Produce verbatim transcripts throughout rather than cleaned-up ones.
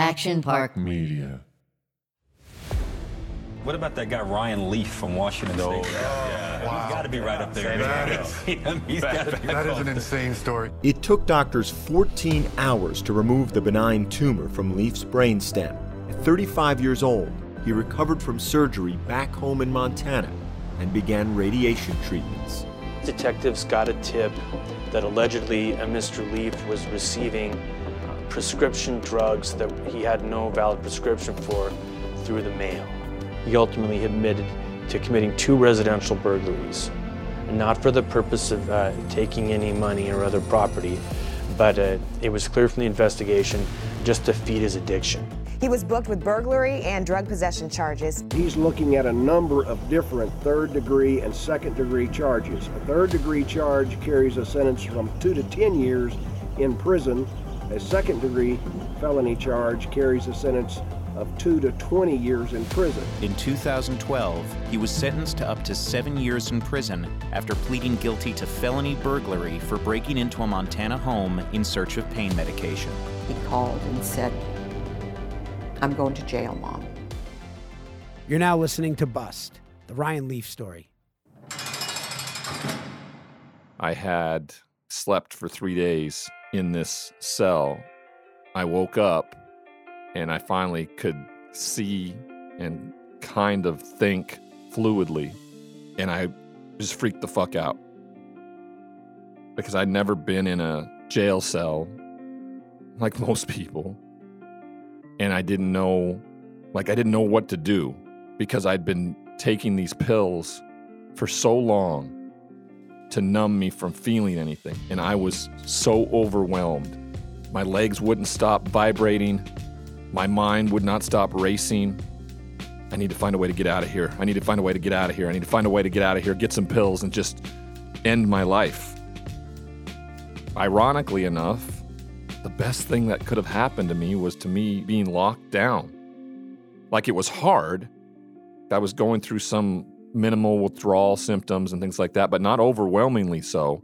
Action Park Media. What about that guy Ryan Leaf from Washington State? Oh, yeah. Wow. He's got to be right up there. That, is, that, that is an insane story. It took doctors fourteen hours to remove the benign tumor from Leaf's brainstem. At thirty-five years old, he recovered from surgery back home in Montana and began radiation treatments. Detectives got a tip that allegedly a Mister Leaf was receiving prescription drugs that he had no valid prescription for through the mail. He ultimately admitted to committing two residential burglaries, not for the purpose of uh, taking any money or other property, but uh, it was clear from the investigation just to feed his addiction. He was booked with burglary and drug possession charges. He's looking at a number of different third degree and second degree charges. A third degree charge carries a sentence from two to ten years in prison. A second degree felony charge carries a sentence of two to twenty years in prison. In two thousand twelve, he was sentenced to up to seven years in prison after pleading guilty to felony burglary for breaking into a Montana home in search of pain medication. He called and said, "I'm going to jail, Mom." You're now listening to Bust, the Ryan Leaf story. I had slept for three days in this cell. I woke up and I finally could see and kind of think fluidly. And I just freaked the fuck out because I'd never been in a jail cell like most people. And I didn't know, like I didn't know what to do because I'd been taking these pills for so long to numb me from feeling anything. And I was so overwhelmed. My legs wouldn't stop vibrating. My mind would not stop racing. I need to find a way to get out of here. I need to find a way to get out of here. I need to find a way to get out of here, get some pills and just end my life. Ironically enough, the best thing that could have happened to me was to me being locked down. Like it was hard. I was going through some minimal withdrawal symptoms and things like that, but not overwhelmingly so.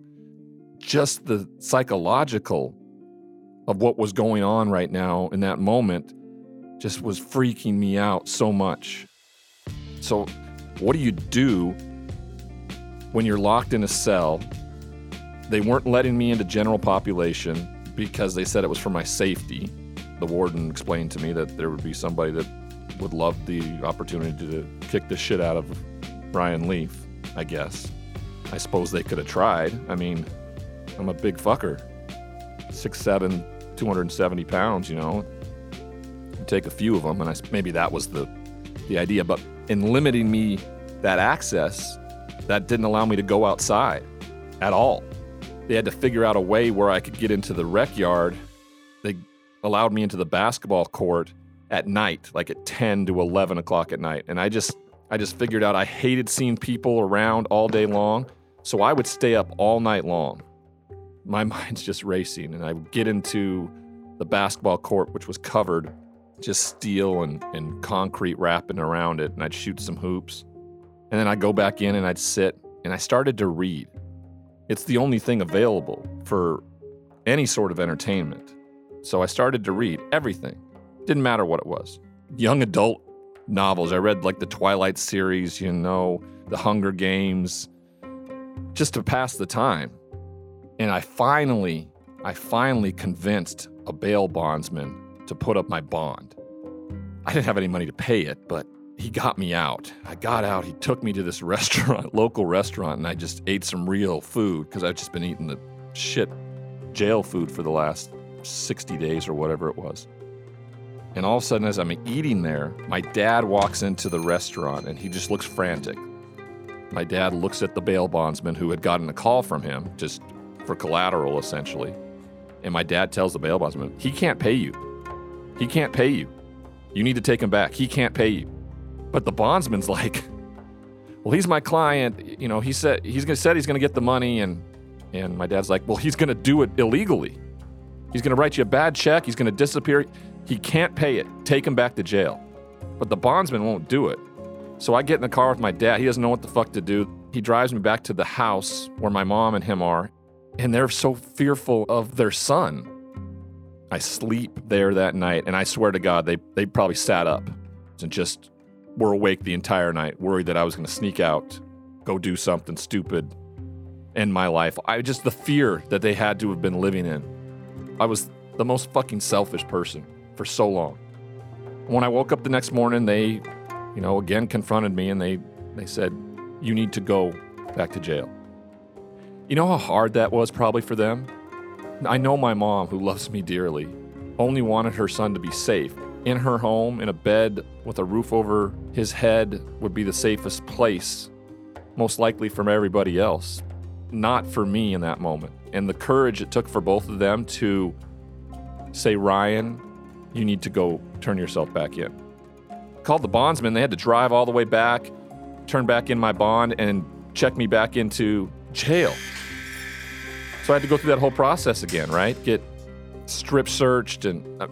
Just the psychological of what was going on right now in that moment just was freaking me out so much. So what do you do when you're locked in a cell? They weren't letting me into general population because they said it was for my safety. The warden explained to me that there would be somebody that would love the opportunity to kick the shit out of Ryan Leaf, I guess. I suppose they could have tried. I mean, I'm a big fucker. six foot seven, two hundred seventy pounds, you know. I'd take a few of them, and I, maybe that was the, the idea. But in limiting me that access, that didn't allow me to go outside at all. They had to figure out a way where I could get into the rec yard. They allowed me into the basketball court at night, like at ten to eleven o'clock at night. And I just I just figured out I hated seeing people around all day long, so I would stay up all night long. My mind's just racing, and I would get into the basketball court, which was covered, just steel and, and concrete wrapping around it, and I'd shoot some hoops. And then I'd go back in, and I'd sit, and I started to read. It's the only thing available for any sort of entertainment. So I started to read everything. Didn't matter what it was. Young adult novels. I read like the Twilight series, you know, the Hunger Games, just to pass the time. And I finally, I finally convinced a bail bondsman to put up my bond. I didn't have any money to pay it, but he got me out. I got out. He took me to this restaurant, local restaurant, and I just ate some real food because I've just been eating the shit jail food for the last sixty days or whatever it was. And all of a sudden, as I'm eating there, my dad walks into the restaurant, and he just looks frantic. My dad looks at the bail bondsman who had gotten a call from him, just for collateral, essentially. And my dad tells the bail bondsman, he can't pay you. He can't pay you. You need to take him back. He can't pay you. But the bondsman's like, well, he's my client. You know, he said he's gonna said he's gonna get the money, and and my dad's like, well, he's gonna do it illegally. He's gonna write you a bad check. He's gonna disappear. He can't pay it. Take him back to jail. But the bondsman won't do it. So I get in the car with my dad. He doesn't know what the fuck to do. He drives me back to the house where my mom and him are, and they're so fearful of their son. I sleep there that night, and I swear to God, they, they probably sat up and just were awake the entire night, worried that I was going to sneak out, go do something stupid, end my life. I just, the fear that they had to have been living in. I was the most fucking selfish person for so long. When I woke up the next morning, they, you know, again confronted me, and they, they said, you need to go back to jail. You know how hard that was probably for them? I know my mom, who loves me dearly, only wanted her son to be safe. In her home, in a bed with a roof over his head would be the safest place, most likely from everybody else. Not for me in that moment. And the courage it took for both of them to say, Ryan, you need to go turn yourself back in. Called the bondsman. They had to drive all the way back, turn back in my bond, and check me back into jail. So I had to go through that whole process again, right? Get strip searched, and I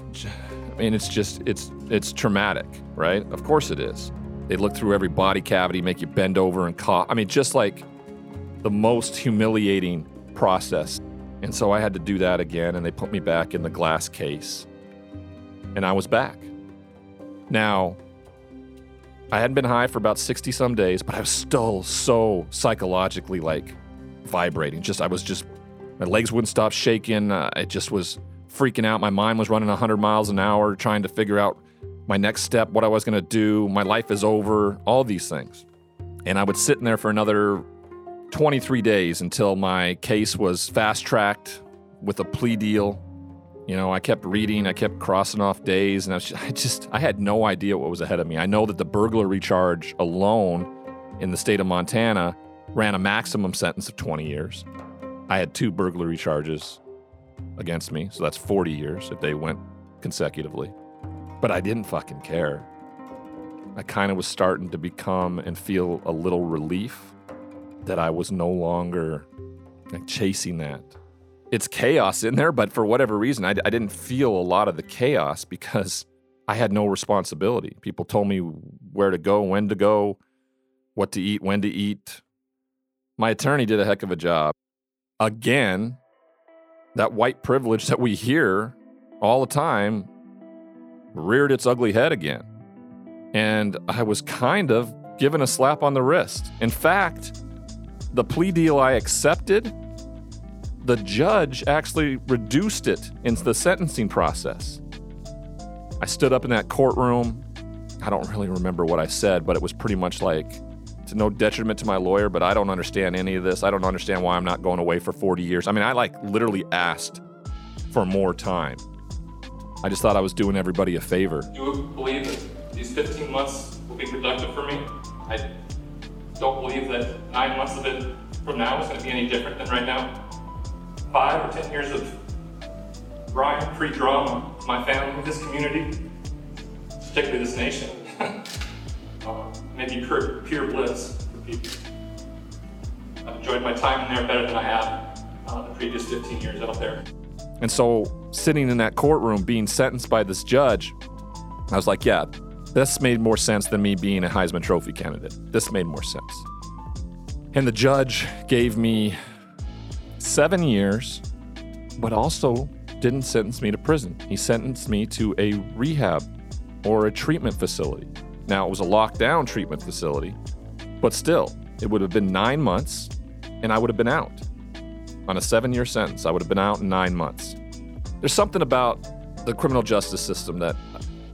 mean, it's just, it's it's traumatic, right? Of course it is. They look through every body cavity, make you bend over and cough. I mean, just like the most humiliating process. And so I had to do that again, and they put me back in the glass case, and I was back. Now, I hadn't been high for about sixty-some days, but I was still so psychologically, like, vibrating. Just, I was just... My legs wouldn't stop shaking. Uh, I just was freaking out. My mind was running one hundred miles an hour, trying to figure out my next step, what I was going to do. My life is over, all these things. And I would sit in there for another twenty-three days until my case was fast-tracked with a plea deal. You know, I kept reading. I kept crossing off days. And I, was just, I just, I had no idea what was ahead of me. I know that the burglary charge alone in the state of Montana ran a maximum sentence of twenty years. I had two burglary charges against me, so that's forty years if they went consecutively. But I didn't fucking care. I kind of was starting to become and feel a little relief that I was no longer like chasing that. It's chaos in there, but for whatever reason, I, I didn't feel a lot of the chaos because I had no responsibility. People told me where to go, when to go, what to eat, when to eat. My attorney did a heck of a job. Again, that white privilege that we hear all the time reared its ugly head again. And I was kind of given a slap on the wrist. In fact, the plea deal I accepted, the judge actually reduced it in the sentencing process. I stood up in that courtroom. I don't really remember what I said, but it was pretty much like, to no detriment to my lawyer, but I don't understand any of this. I don't understand why I'm not going away for forty years. I mean, I like literally asked for more time. I just thought I was doing everybody a favor. Do you believe that these fifteen months will be productive for me? I don't believe that nine months of it from now is going to be any different than right now. Five or ten years of riot, free drama, my family, this community, particularly this nation. Uh, maybe pure, pure bliss for people. I've enjoyed my time in there better than I have uh, the previous fifteen years out there. And so sitting in that courtroom being sentenced by this judge, I was like, yeah, this made more sense than me being a Heisman Trophy candidate. This made more sense. And the judge gave me seven years, but also didn't sentence me to prison. He sentenced me to a rehab or a treatment facility. Now, it was a lockdown treatment facility, but still, it would have been nine months, and I would have been out. On a seven-year sentence, I would have been out in nine months. There's something about the criminal justice system that,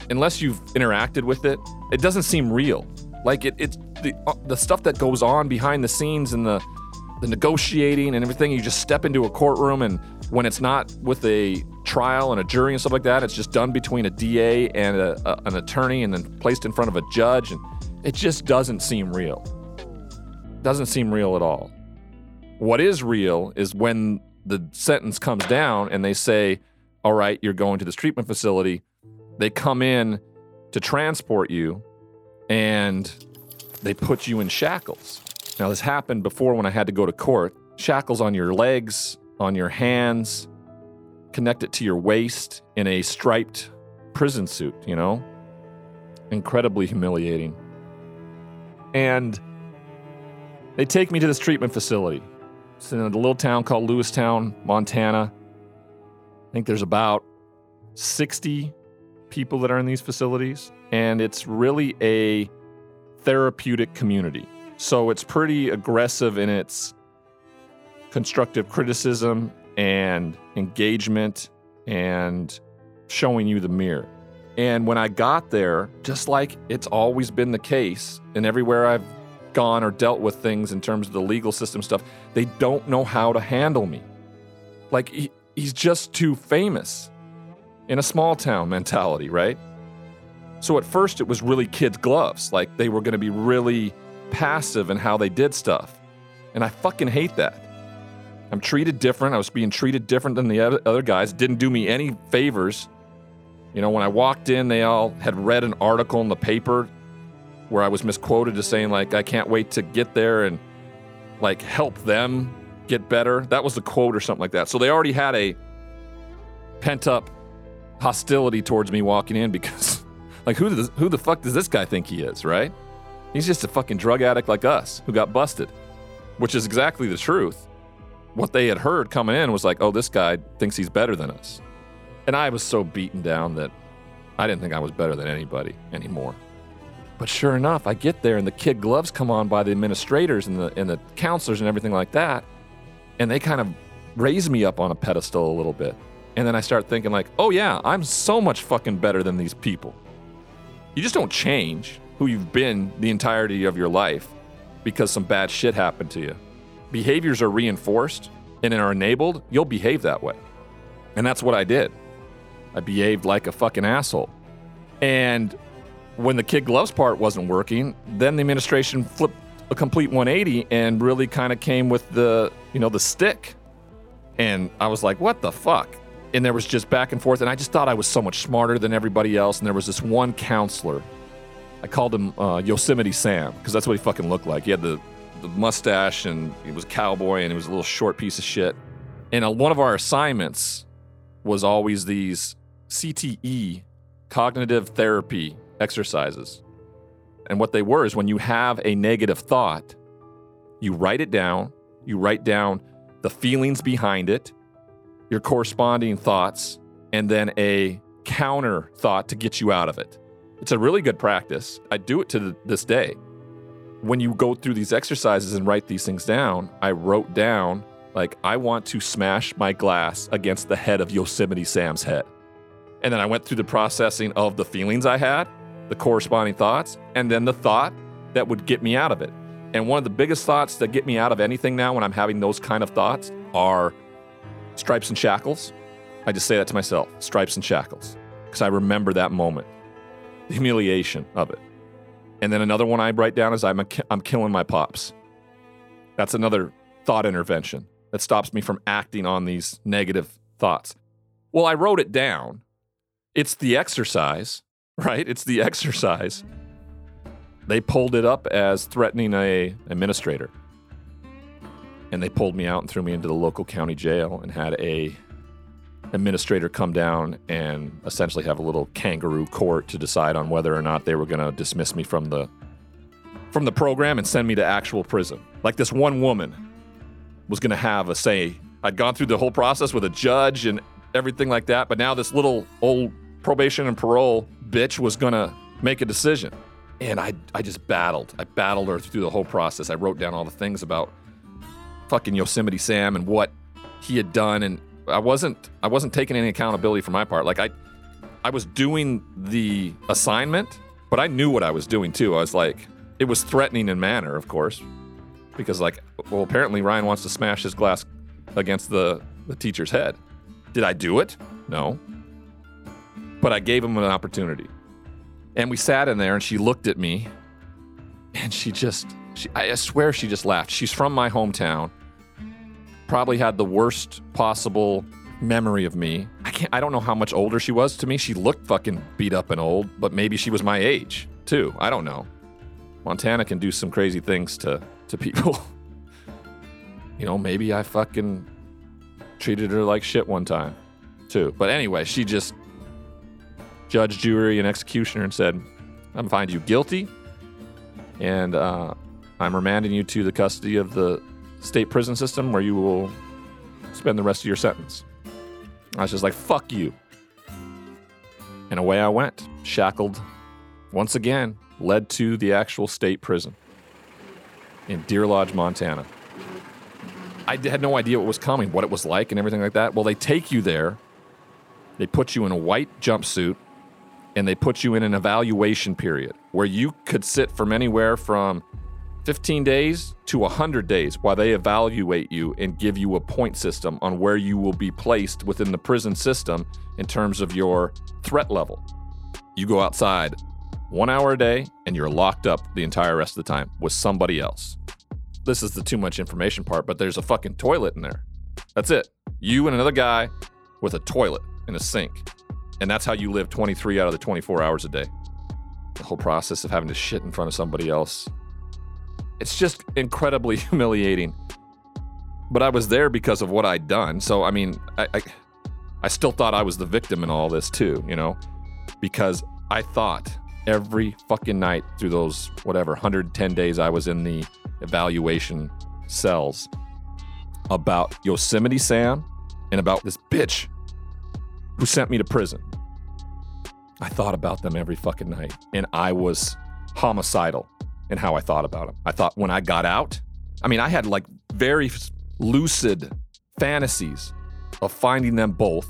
unless you've interacted with it, it doesn't seem real. Like, it, it's the uh, the stuff that goes on behind the scenes and the, the negotiating and everything. You just step into a courtroom, and when it's not with a trial and a jury and stuff like that, it's just done between a D A and a, a, an attorney and then placed in front of a judge, and it just doesn't seem real. Doesn't seem real at all. What is real is when the sentence comes down and they say, all right, you're going to this treatment facility. They come in to transport you, and they put you in shackles. Now, this happened before when I had to go to court. Shackles on your legs, on your hands, connect it to your waist in a striped prison suit, you know? Incredibly humiliating. And they take me to this treatment facility. It's in a little town called Lewistown, Montana. I think there's about sixty people that are in these facilities, and it's really a therapeutic community. So it's pretty aggressive in its constructive criticism and engagement and showing you the mirror. And when I got there, just like it's always been the case, and everywhere I've gone or dealt with things in terms of the legal system stuff, they don't know how to handle me. Like, he, he's just too famous in a small town mentality, right? So at first it was really kids' gloves. Like, they were going to be really passive in how they did stuff. And I fucking hate that. I'm treated different. I was being treated different than the other guys. Didn't do me any favors. You know, when I walked in, they all had read an article in the paper where I was misquoted as saying, like, I can't wait to get there and, like, help them get better. That was the quote or something like that. So they already had a pent-up hostility towards me walking in because, like, who the, who the fuck does this guy think he is, right? He's just a fucking drug addict like us who got busted, which is exactly the truth. What they had heard coming in was like, oh, this guy thinks he's better than us. And I was so beaten down that I didn't think I was better than anybody anymore. But sure enough, I get there and the kid gloves come on by the administrators and the and the counselors and everything like that. And they kind of raise me up on a pedestal a little bit. And then I start thinking like, oh yeah, I'm so much fucking better than these people. You just don't change who you've been the entirety of your life because some bad shit happened to you. Behaviors are reinforced and are enabled, you'll behave that way. And that's what I did. I behaved like a fucking asshole. And when the kid gloves part wasn't working, then the administration flipped a complete one eighty and really kind of came with the, you know, the stick. And I was like, what the fuck? And there was just back and forth. And I just thought I was so much smarter than everybody else. And there was this one counselor. I called him uh, Yosemite Sam because that's what he fucking looked like. He had the, the mustache and he was a cowboy and he was a little short piece of shit. And uh, one of our assignments was always these C T E, cognitive therapy exercises. And what they were is when you have a negative thought, you write it down, you write down the feelings behind it, your corresponding thoughts, and then a counter thought to get you out of it. It's a really good practice. I do it to this day. When you go through these exercises and write these things down, I wrote down, like, I want to smash my glass against the head of Yosemite Sam's head. And then I went through the processing of the feelings I had, the corresponding thoughts, and then the thought that would get me out of it. And one of the biggest thoughts that get me out of anything now when I'm having those kind of thoughts are stripes and shackles. I just say that to myself, stripes and shackles, because I remember that moment, the humiliation of it. And then another one I write down is I'm, a, I'm killing my pops. That's another thought intervention that stops me from acting on these negative thoughts. Well, I wrote it down. It's the exercise, right? It's the exercise. They pulled it up as threatening a administrator. And they pulled me out and threw me into the local county jail and had a administrator come down and essentially have a little kangaroo court to decide on whether or not they were going to dismiss me from the from the program and send me to actual prison. Like, this one woman was going to have a say. I'd gone through the whole process with a judge and everything like that, but now this little old probation and parole bitch was going to make a decision. And I I just battled. I battled her through the whole process. I wrote down all the things about fucking Yosemite Sam and what he had done, and I wasn't I wasn't taking any accountability for my part. Like, I I was doing the assignment, but I knew what I was doing too. I was like, it was threatening in manner, of course, because, like, well, apparently Ryan wants to smash his glass against the, the teacher's head. Did I do it? No. But I gave him an opportunity. And we sat in there, and she looked at me, and she just, she, I swear she just laughed. She's from my hometown, probably had the worst possible memory of me. I can't, I don't know how much older she was to me. She looked fucking beat up and old, but maybe she was my age, too. I don't know. Montana can do some crazy things to, to people. You know, maybe I fucking treated her like shit one time, too. But anyway, she just, judge, jury, and executioner, and said, I'm going to find you guilty, and uh, I'm remanding you to the custody of the state prison system where you will spend the rest of your sentence. I was just like, fuck you. And away I went, shackled, once again, led to the actual state prison in Deer Lodge, Montana. I had no idea what was coming, what it was like and everything like that. Well, they take you there. They put you in a white jumpsuit, and they put you in an evaluation period where you could sit from anywhere from fifteen days to one hundred days while they evaluate you and give you a point system on where you will be placed within the prison system in terms of your threat level. You go outside one hour a day, and you're locked up the entire rest of the time with somebody else. This is the too much information part, but there's a fucking toilet in there. That's it. You and another guy with a toilet and a sink. And that's how you live twenty-three out of the twenty-four hours a day. The whole process of having to shit in front of somebody else. It's just incredibly humiliating. But I was there because of what I'd done. So, I mean, I, I, I still thought I was the victim in all this too, you know, because I thought every fucking night through those, whatever, one hundred ten days I was in the evaluation cells about Yosemite Sam and about this bitch who sent me to prison. I thought about them every fucking night, and I was homicidal in how I thought about them. I thought when I got out, I mean, I had like very lucid fantasies of finding them both,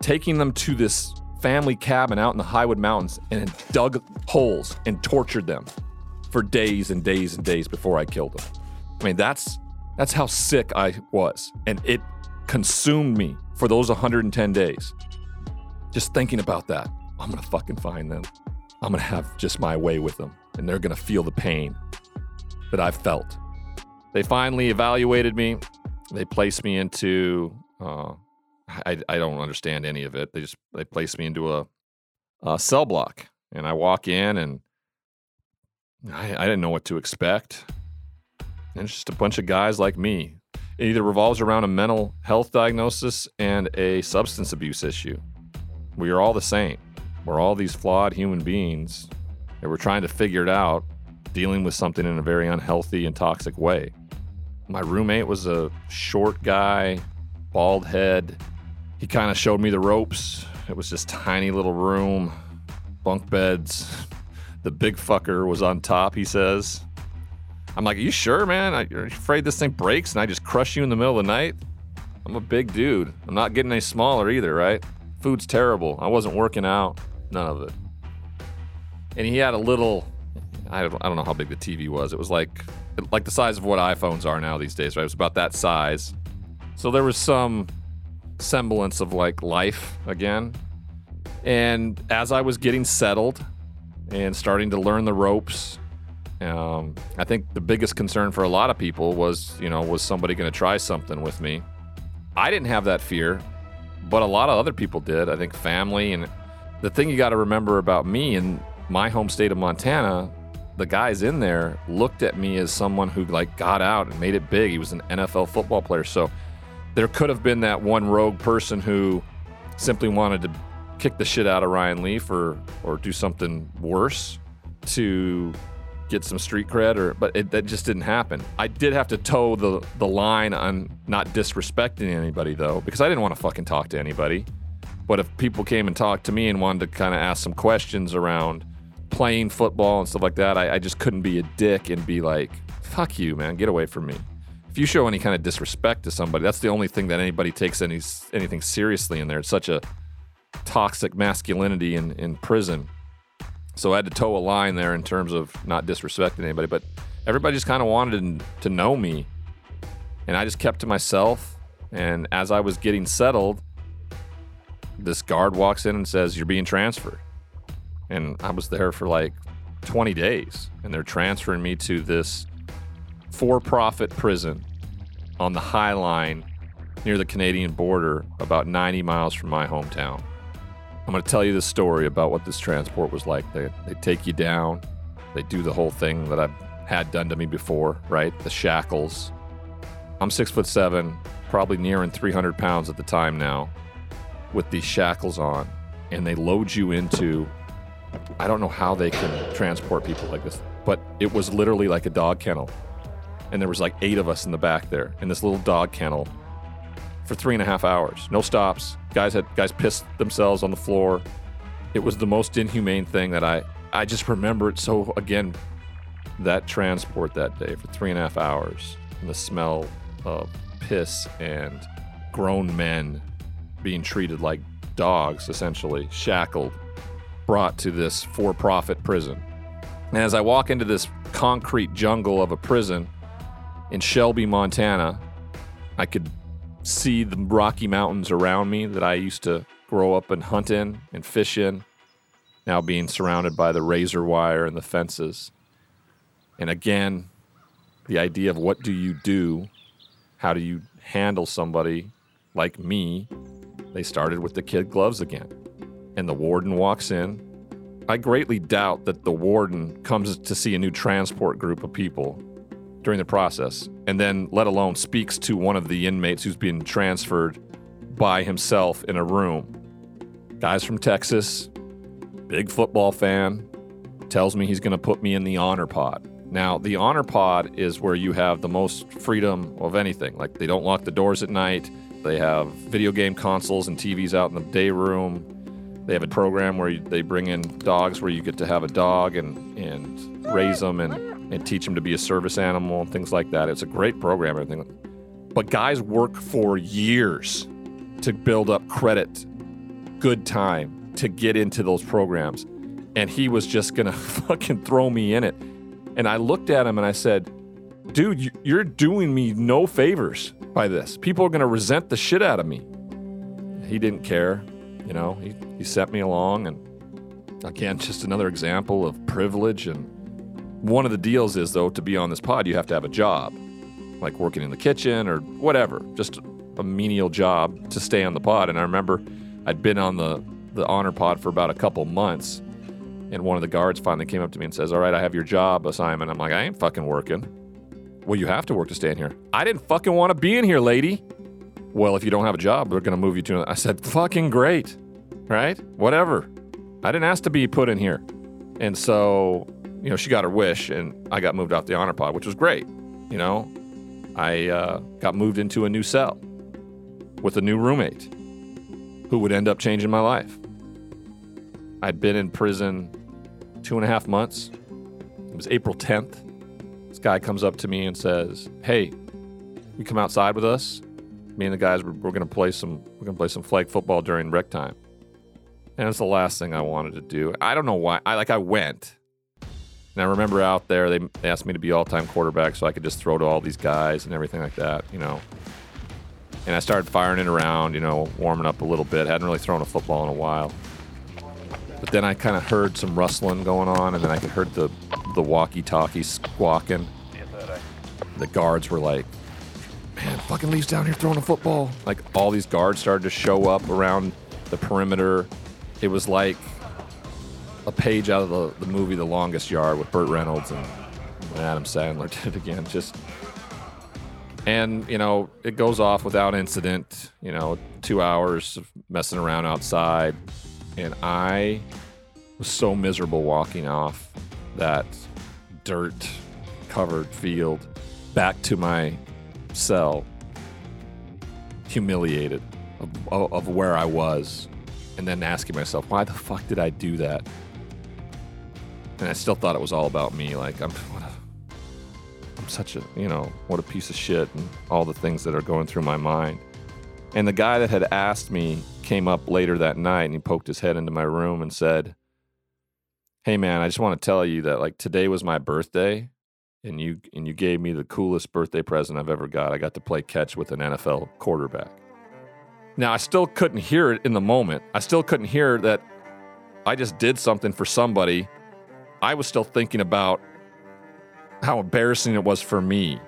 taking them to this family cabin out in the Highwood Mountains, and dug holes and tortured them for days and days and days before I killed them. I mean, that's that's how sick I was. And it consumed me for those one hundred ten days. Just thinking about that. I'm gonna fucking find them. I'm gonna have just my way with them. And they're gonna feel the pain that I've felt. They finally evaluated me. They placed me into, uh, I, I don't understand any of it. They just, they placed me into a, a cell block. And I walk in, and I, I didn't know what to expect. And it's just a bunch of guys like me. It either revolves around a mental health diagnosis and a substance abuse issue. We are all the same. We're all these flawed human beings that we're trying to figure it out, dealing with something in a very unhealthy and toxic way. My roommate was a short guy, bald head. He kind of showed me the ropes. It was just tiny little room, bunk beds. The big fucker was on top, he says. I'm like, are you sure, man? Are you afraid this thing breaks and I just crush you in the middle of the night? I'm a big dude. I'm not getting any smaller either, right? Food's terrible. I wasn't working out. None of it. And he had a little, I don't, I don't know how big the T V was. It was like, like the size of what iPhones are now these days, right? It was about that size. So there was some semblance of like life again. And as I was getting settled and starting to learn the ropes, Um, I think the biggest concern for a lot of people was, you know, was somebody going to try something with me? I didn't have that fear, but a lot of other people did. I think family, and the thing you got to remember about me in my home state of Montana, the guys in there looked at me as someone who like got out and made it big. He was an N F L football player. So there could have been that one rogue person who simply wanted to kick the shit out of Ryan Leaf or, or do something worse to get some street cred, or but it, that just didn't happen. I did have to toe the the line on not disrespecting anybody though, because I didn't want to fucking talk to anybody. But if people came and talked to me and wanted to kind of ask some questions around playing football and stuff like that, I, I just couldn't be a dick and be like, fuck you, man, get away from me. If you show any kind of disrespect to somebody, that's the only thing that anybody takes any anything seriously in there. It's such a toxic masculinity in, in prison. So I had to toe a line there in terms of not disrespecting anybody, but everybody just kind of wanted to know me. And I just kept to myself. And as I was getting settled, this guard walks in and says, you're being transferred. And I was there for like twenty days, and they're transferring me to this for-profit prison on the High Line near the Canadian border, about ninety miles from my hometown. I'm going to tell you the story about what this transport was like. They they take you down. They do the whole thing that I've had done to me before, right? The shackles. I'm six foot seven, probably nearing three hundred pounds at the time now, with these shackles on. And they load you into, I don't know how they can transport people like this, but it was literally like a dog kennel. And there was like eight of us in the back there in this little dog kennel for three and a half hours. No stops. Guys had guys pissed themselves on the floor. It was the most inhumane thing that I, I just remember it. So again, that transport that day for three and a half hours and the smell of piss and grown men being treated like dogs, essentially shackled, brought to this for-profit prison. And as I walk into this concrete jungle of a prison in Shelby, Montana, I could see the Rocky Mountains around me that I used to grow up and hunt in and fish in, now being surrounded by the razor wire and the fences. And again, the idea of what do you do? How do you handle somebody like me? They started with the kid gloves again. And the warden walks in. I greatly doubt that the warden comes to see a new transport group of people during the process, and then let alone speaks to one of the inmates who's being transferred by himself in a room. Guy's from Texas, big football fan, tells me he's going to put me in the Honor Pod. Now, the Honor Pod is where you have the most freedom of anything. Like, they don't lock the doors at night. They have video game consoles and T Vs out in the day room. They have a program where you, they bring in dogs where you get to have a dog and, and raise them and, and teach them to be a service animal and things like that. It's a great program, everything. But guys work for years to build up credit, good time, to get into those programs. And he was just going to fucking throw me in it. And I looked at him and I said, dude, you're doing me no favors by this. People are going to resent the shit out of me. He didn't care. You know, he, he sent me along, and again, just another example of privilege. And one of the deals is, though, to be on this pod, you have to have a job, like working in the kitchen or whatever, just a menial job to stay on the pod. And I remember I'd been on the, the Honor Pod for about a couple months, and one of the guards finally came up to me and says, all right, I have your job assignment. I'm like, I ain't fucking working. Well, you have to work to stay in here. I didn't fucking want to be in here, lady. Well, if you don't have a job, they're going to move you to another. I said, fucking great, right? Whatever. I didn't ask to be put in here. And so, you know, she got her wish, and I got moved off the Honor Pod, which was great. You know, I uh, got moved into a new cell with a new roommate who would end up changing my life. I'd been in prison two and a half months. It was April tenth. This guy comes up to me and says, hey, you come outside with us? Me and the guys, we're, we're gonna play some. We're gonna play some flag football during rec time, and it's the last thing I wanted to do. I don't know why. I like I went, and I remember out there they, they asked me to be all-time quarterback so I could just throw to all these guys and everything like that, you know. And I started firing it around, you know, warming up a little bit. Hadn't really thrown a football in a while, but then I kind of heard some rustling going on, and then I could heard the the walkie-talkie squawking. The guards were like, man, fucking Leaf's down here throwing a football. Like, all these guards started to show up around the perimeter. It was like a page out of the, the movie The Longest Yard with Burt Reynolds and Adam Sandler did it again. Just, and, you know, it goes off without incident, you know, two hours of messing around outside. And I was so miserable walking off that dirt-covered field back to my cell, humiliated of, of where I was, and then asking myself, why the fuck did I do that? And I still thought it was all about me. Like, I'm what a, I'm such a, you know, what a piece of shit, and all the things that are going through my mind. And the guy that had asked me came up later that night, and he poked his head into my room and said, hey man, I just want to tell you that, like, today was my birthday. And you and you gave me the coolest birthday present I've ever got. I got to play catch with an N F L quarterback. Now, I still couldn't hear it in the moment. I still couldn't hear that I just did something for somebody. I was still thinking about how embarrassing it was for me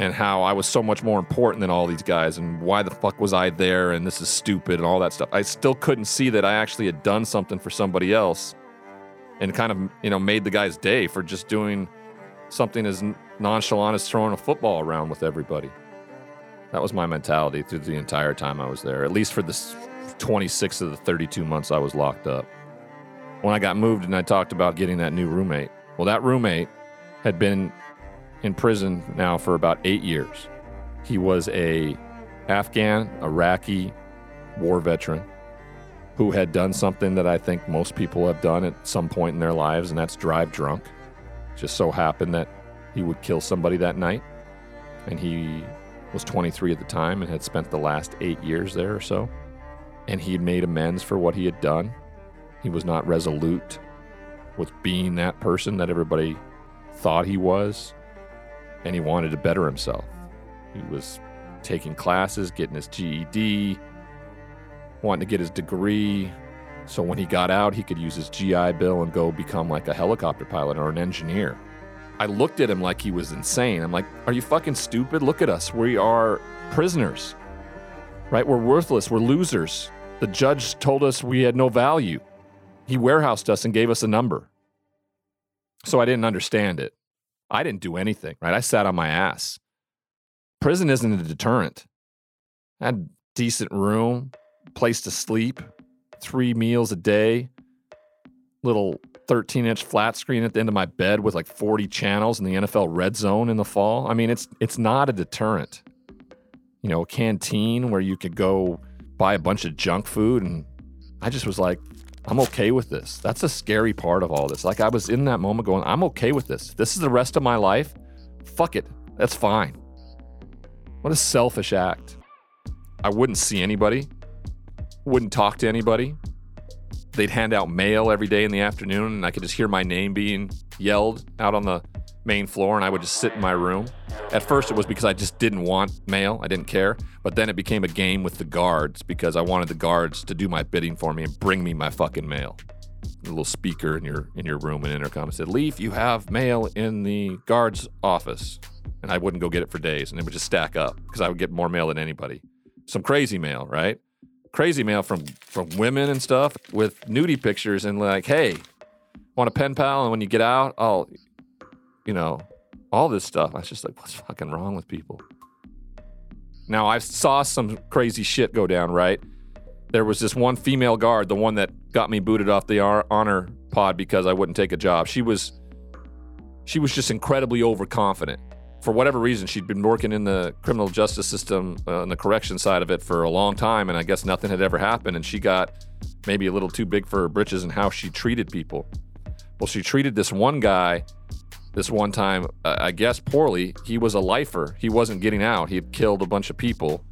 and how I was so much more important than all these guys and why the fuck was I there and this is stupid and all that stuff. I still couldn't see that I actually had done something for somebody else and kind of, you know, made the guy's day for just doing something as nonchalant as throwing a football around with everybody. That was my mentality through the entire time I was there, at least for the twenty-six of the thirty-two months I was locked up. When I got moved and I talked about getting that new roommate, well, that roommate had been in prison now for about eight years. He was a Afghan, Iraqi war veteran who had done something that I think most people have done at some point in their lives, and that's drive drunk. Just so happened that he would kill somebody that night, and he was twenty-three at the time and had spent the last eight years there or so, and he had made amends for what he had done. He was not resolute with being that person that everybody thought he was, and he wanted to better himself. He was taking classes, getting his G E D, wanting to get his degree, so when he got out, he could use his G I Bill and go become like a helicopter pilot or an engineer. I looked at him like he was insane. I'm like, are you fucking stupid? Look at us. We are prisoners, right? We're worthless. We're losers. The judge told us we had no value. He warehoused us and gave us a number. So I didn't understand it. I didn't do anything, right? I sat on my ass. Prison isn't a deterrent. I had a decent room, place to sleep, three meals a day, little thirteen-inch flat screen at the end of my bed with like forty channels in the N F L red zone in the fall. I mean, it's it's not a deterrent. You know, a canteen where you could go buy a bunch of junk food, and I just was like, I'm okay with this. That's a scary part of all this. Like, I was in that moment going, I'm okay with this. This is the rest of my life. Fuck it. That's fine. What a selfish act. I wouldn't see anybody. Wouldn't talk to anybody. They'd hand out mail every day in the afternoon, and I could just hear my name being yelled out on the main floor, and I would just sit in my room. At first, it was because I just didn't want mail. I didn't care. But then it became a game with the guards because I wanted the guards to do my bidding for me and bring me my fucking mail. A little speaker in your in your room and intercom said, Leaf, you have mail in the guard's office. And I wouldn't go get it for days, and it would just stack up because I would get more mail than anybody. Some crazy mail, right? Crazy mail from, from women and stuff with nudie pictures and like, hey, want a pen pal? And when you get out, I'll, you know, all this stuff. I was just like, what's fucking wrong with people? Now, I saw some crazy shit go down, right? There was this one female guard, the one that got me booted off the Honor Pod because I wouldn't take a job. She was, she was just incredibly overconfident. For whatever reason, she'd been working in the criminal justice system, uh, on the correction side of it for a long time, and I guess nothing had ever happened, and she got maybe a little too big for her britches in how she treated people. Well, she treated this one guy this one time, uh, I guess, poorly. He was a lifer. He wasn't getting out. He had killed a bunch of people.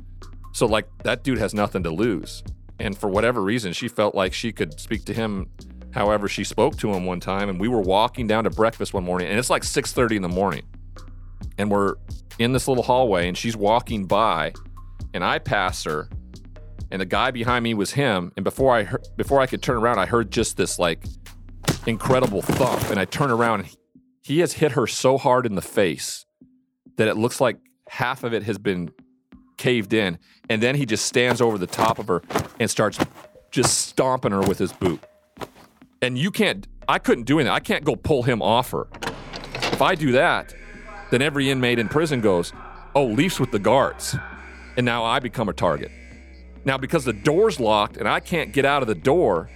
So, like, that dude has nothing to lose. And for whatever reason, she felt like she could speak to him however she spoke to him one time, and we were walking down to breakfast one morning, and it's like six thirty in the morning. And we're in this little hallway, and she's walking by, and I pass her, and the guy behind me was him. And before I heard, before I could turn around, I heard just this like incredible thump, and I turn around, and he has hit her so hard in the face that it looks like half of it has been caved in. And then he just stands over the top of her and starts just stomping her with his boot. And you can't, I couldn't do anything. I can't go pull him off her. If I do that, then every inmate in prison goes, oh, Leaf's with the guards. And now I become a target. Now, because the door's locked and I can't get out of the door,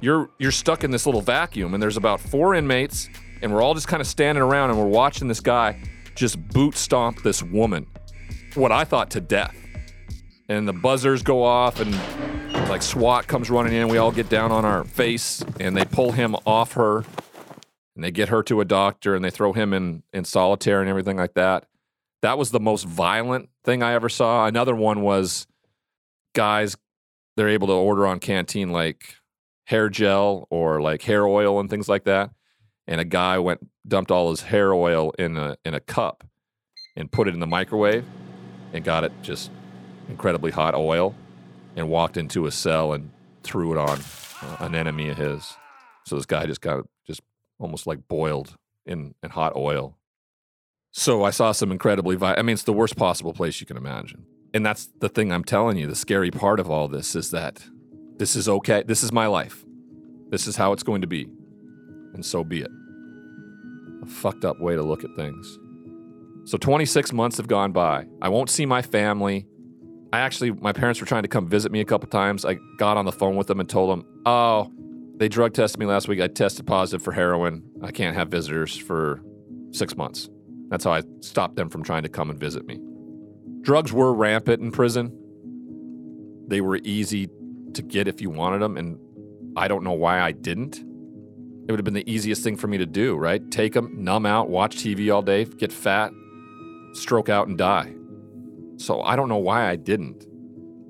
you're you're stuck in this little vacuum, and there's about four inmates, and we're all just kind of standing around, and we're watching this guy just boot stomp this woman, what I thought to death. And the buzzers go off, and like SWAT comes running in, we all get down on our face, and they pull him off her. And they get her to a doctor, and they throw him in, in solitary and everything like that. That was the most violent thing I ever saw. Another one was guys, they're able to order on Canteen like hair gel or like hair oil and things like that. And a guy went, dumped all his hair oil in a, in a cup and put it in the microwave and got it just incredibly hot oil and walked into a cell and threw it on uh, an enemy of his. So this guy just got it, just almost like boiled in, in hot oil. So I saw some incredibly, vi- I mean, it's the worst possible place you can imagine. And that's the thing I'm telling you, the scary part of all this is that this is okay. This is my life. This is how it's going to be. And so be it. A fucked up way to look at things. So twenty-six months have gone by. I won't see my family. I actually, my parents were trying to come visit me a couple times. I got on the phone with them and told them, oh, they drug tested me last week. I tested positive for heroin. I can't have visitors for six months. That's how I stopped them from trying to come and visit me. Drugs were rampant in prison. They were easy to get if you wanted them, and I don't know why I didn't. It would have been the easiest thing for me to do, right? Take them, numb out, watch T V all day, get fat, stroke out, and die. So I don't know why I didn't.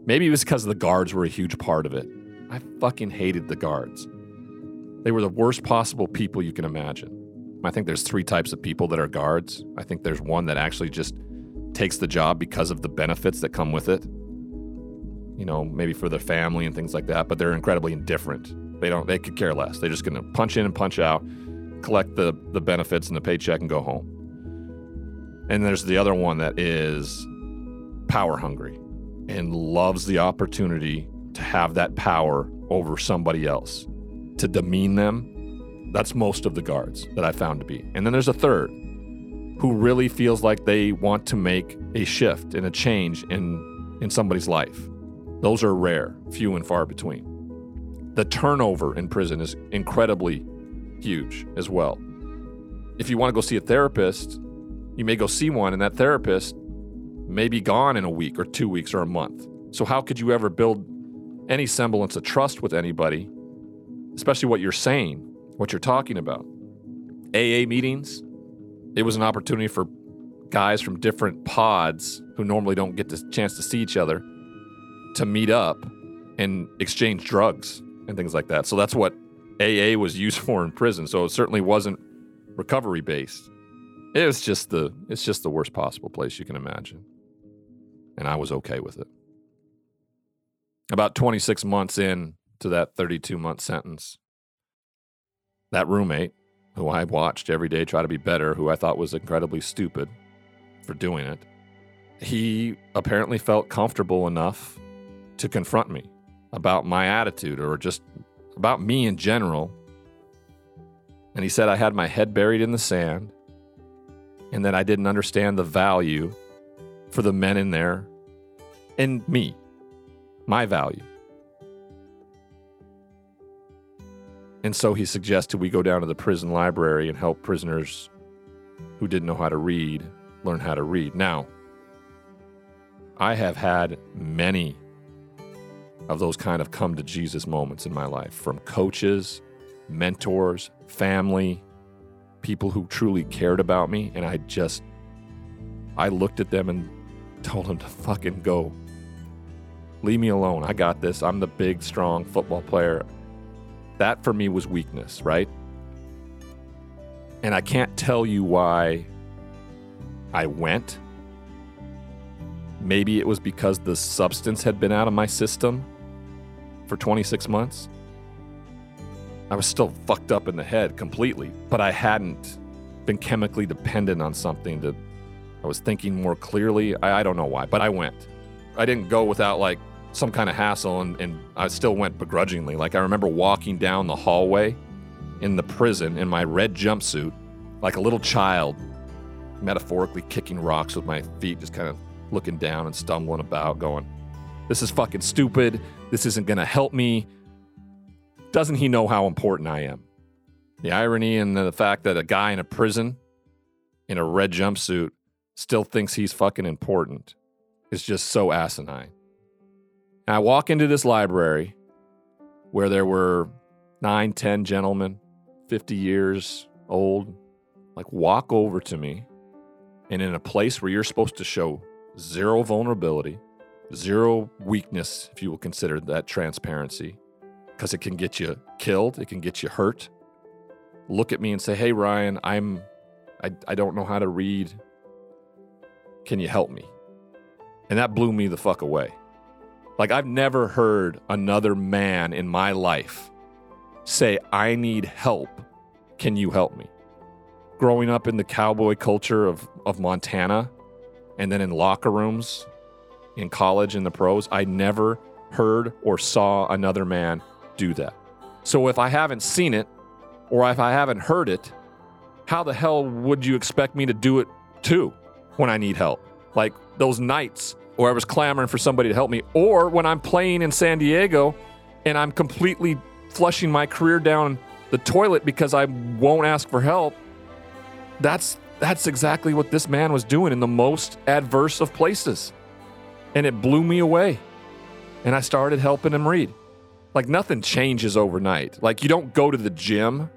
Maybe it was because the guards were a huge part of it. I fucking hated the guards. They were the worst possible people you can imagine. I think there's three types of people that are guards. I think there's one that actually just takes the job because of the benefits that come with it. You know, maybe for their family and things like that, but they're incredibly indifferent. They don't, they could care less. They're just gonna punch in and punch out, collect the, the benefits and the paycheck and go home. And there's the other one that is power hungry and loves the opportunity to have that power over somebody else, to demean them. That's most of the guards that I found to be. And then there's a third who really feels like they want to make a shift and a change in, in somebody's life. Those are rare, few and far between. The turnover in prison is incredibly huge as well. If you want to go see a therapist, you may go see one, and that therapist may be gone in a week or two weeks or a month. So how could you ever build any semblance of trust with anybody, especially what you're saying, what you're talking about? A A meetings, it was an opportunity for guys from different pods who normally don't get the chance to see each other to meet up and exchange drugs and things like that. So that's what A A was used for in prison. So it certainly wasn't recovery based. It was just the, it's just the worst possible place you can imagine. And I was okay with it. About twenty-six months in to that thirty-two month sentence, that roommate, who I watched every day try to be better, who I thought was incredibly stupid for doing it, he apparently felt comfortable enough to confront me about my attitude or just about me in general. And he said I had my head buried in the sand and that I didn't understand the value for the men in there and me, my value. And so he suggested we go down to the prison library and help prisoners who didn't know how to read learn how to read. Now, I have had many of those kind of come to Jesus moments in my life, from coaches, mentors, family, people who truly cared about me. And I just, I looked at them and told them to fucking go. Leave me alone. I got this. I'm the big, strong football player. That for me was weakness, right? And I can't tell you why I went. Maybe it was because the substance had been out of my system for twenty-six months. I was still fucked up in the head completely, but I hadn't been chemically dependent on something. That I was thinking more clearly. I, I don't know why, but I went. I didn't go without like some kind of hassle, and, and I still went begrudgingly. Like I remember walking down the hallway in the prison in my red jumpsuit, like a little child, metaphorically kicking rocks with my feet, just kind of looking down and stumbling about going, this is fucking stupid. This isn't going to help me. Doesn't he know how important I am? The irony and the fact that a guy in a prison in a red jumpsuit still thinks he's fucking important is just so asinine. I walk into this library where there were nine, ten gentlemen, fifty years old, like walk over to me, and in a place where you're supposed to show zero vulnerability, zero weakness, if you will consider that transparency, because it can get you killed, it can get you hurt, look at me and say, hey, Ryan, I'm, I, I don't know how to read. Can you help me? And that blew me the fuck away. Like, I've never heard another man in my life say, I need help. Can you help me? Growing up in the cowboy culture of, of Montana, and then in locker rooms, in college, in the pros, I never heard or saw another man do that. So if I haven't seen it, or if I haven't heard it, how the hell would you expect me to do it too when I need help? Like those nights where I was clamoring for somebody to help me, or when I'm playing in San Diego and I'm completely flushing my career down the toilet because I won't ask for help. That's that's exactly what this man was doing in the most adverse of places. And it blew me away. And I started helping him read. like nothing changes overnight. Like you don't go to the gym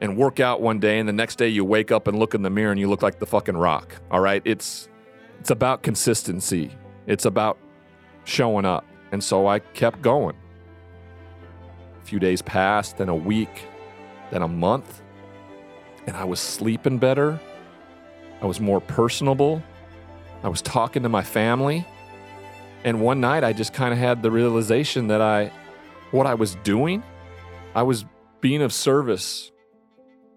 and work out one day and the next day you wake up and look in the mirror and you look like the fucking Rock. All right. It's, it's about consistency. It's about showing up. And so I kept going. A few days passed, then a week, then a month, and I was sleeping better. I was more personable. I was talking to my family. And one night I just kind of had the realization that I, what I was doing, I was being of service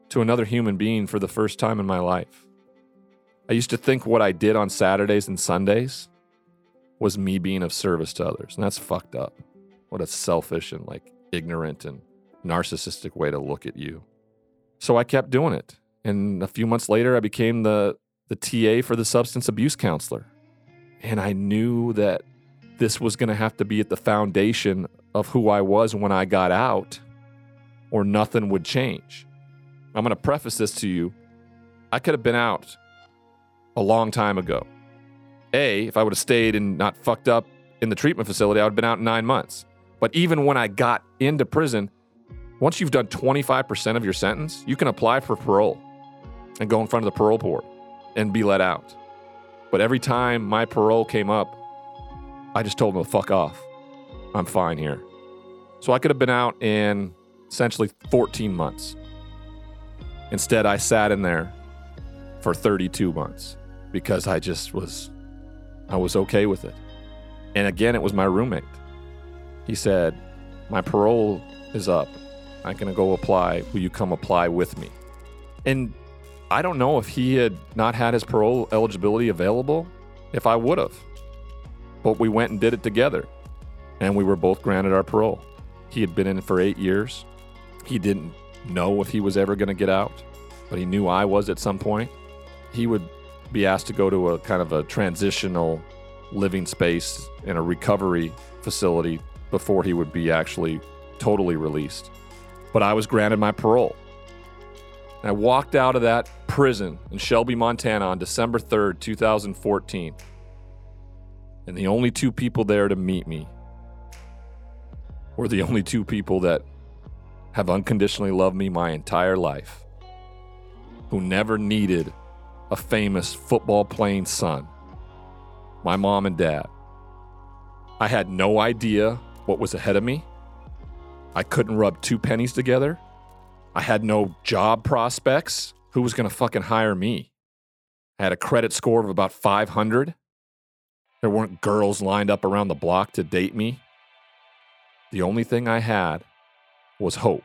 to another human being for the first time in my life. I used to think what I did on Saturdays and Sundays was me being of service to others. And that's fucked up. What a selfish and like ignorant and narcissistic way to look at you. So I kept doing it. And a few months later, I became the, the T A for the substance abuse counselor. And I knew that this was going to have to be at the foundation of who I was when I got out, or nothing would change. I'm going to preface this to you. I could have been out a long time ago. A, if I would have stayed and not fucked up in the treatment facility, I would have been out in nine months. But even when I got into prison, once you've done twenty-five percent of your sentence, you can apply for parole and go in front of the parole board and be let out. But every time my parole came up, I just told them to fuck off. I'm fine here. So I could have been out in essentially fourteen months. Instead, I sat in there for thirty-two months because I just was... I was okay with it. And again, it was my roommate. He said, my parole is up. I'm going to go apply. Will you come apply with me? And I don't know if he had not had his parole eligibility available, if I would have. But we went and did it together. And we were both granted our parole. He had been in for eight years. He didn't know if he was ever going to get out, but he knew I was at some point. He would be asked to go to a kind of a transitional living space in a recovery facility before he would be actually totally released. But I was granted my parole. And I walked out of that prison in Shelby, Montana on December third, twenty fourteen. And the only two people there to meet me were the only two people that have unconditionally loved me my entire life, who never needed a famous football playing son, my mom and dad. I had no idea what was ahead of me. I couldn't rub two pennies together. I had no job prospects. Who was going to fucking hire me? I had a credit score of about five hundred. There weren't girls lined up around the block to date me. The only thing I had was hope.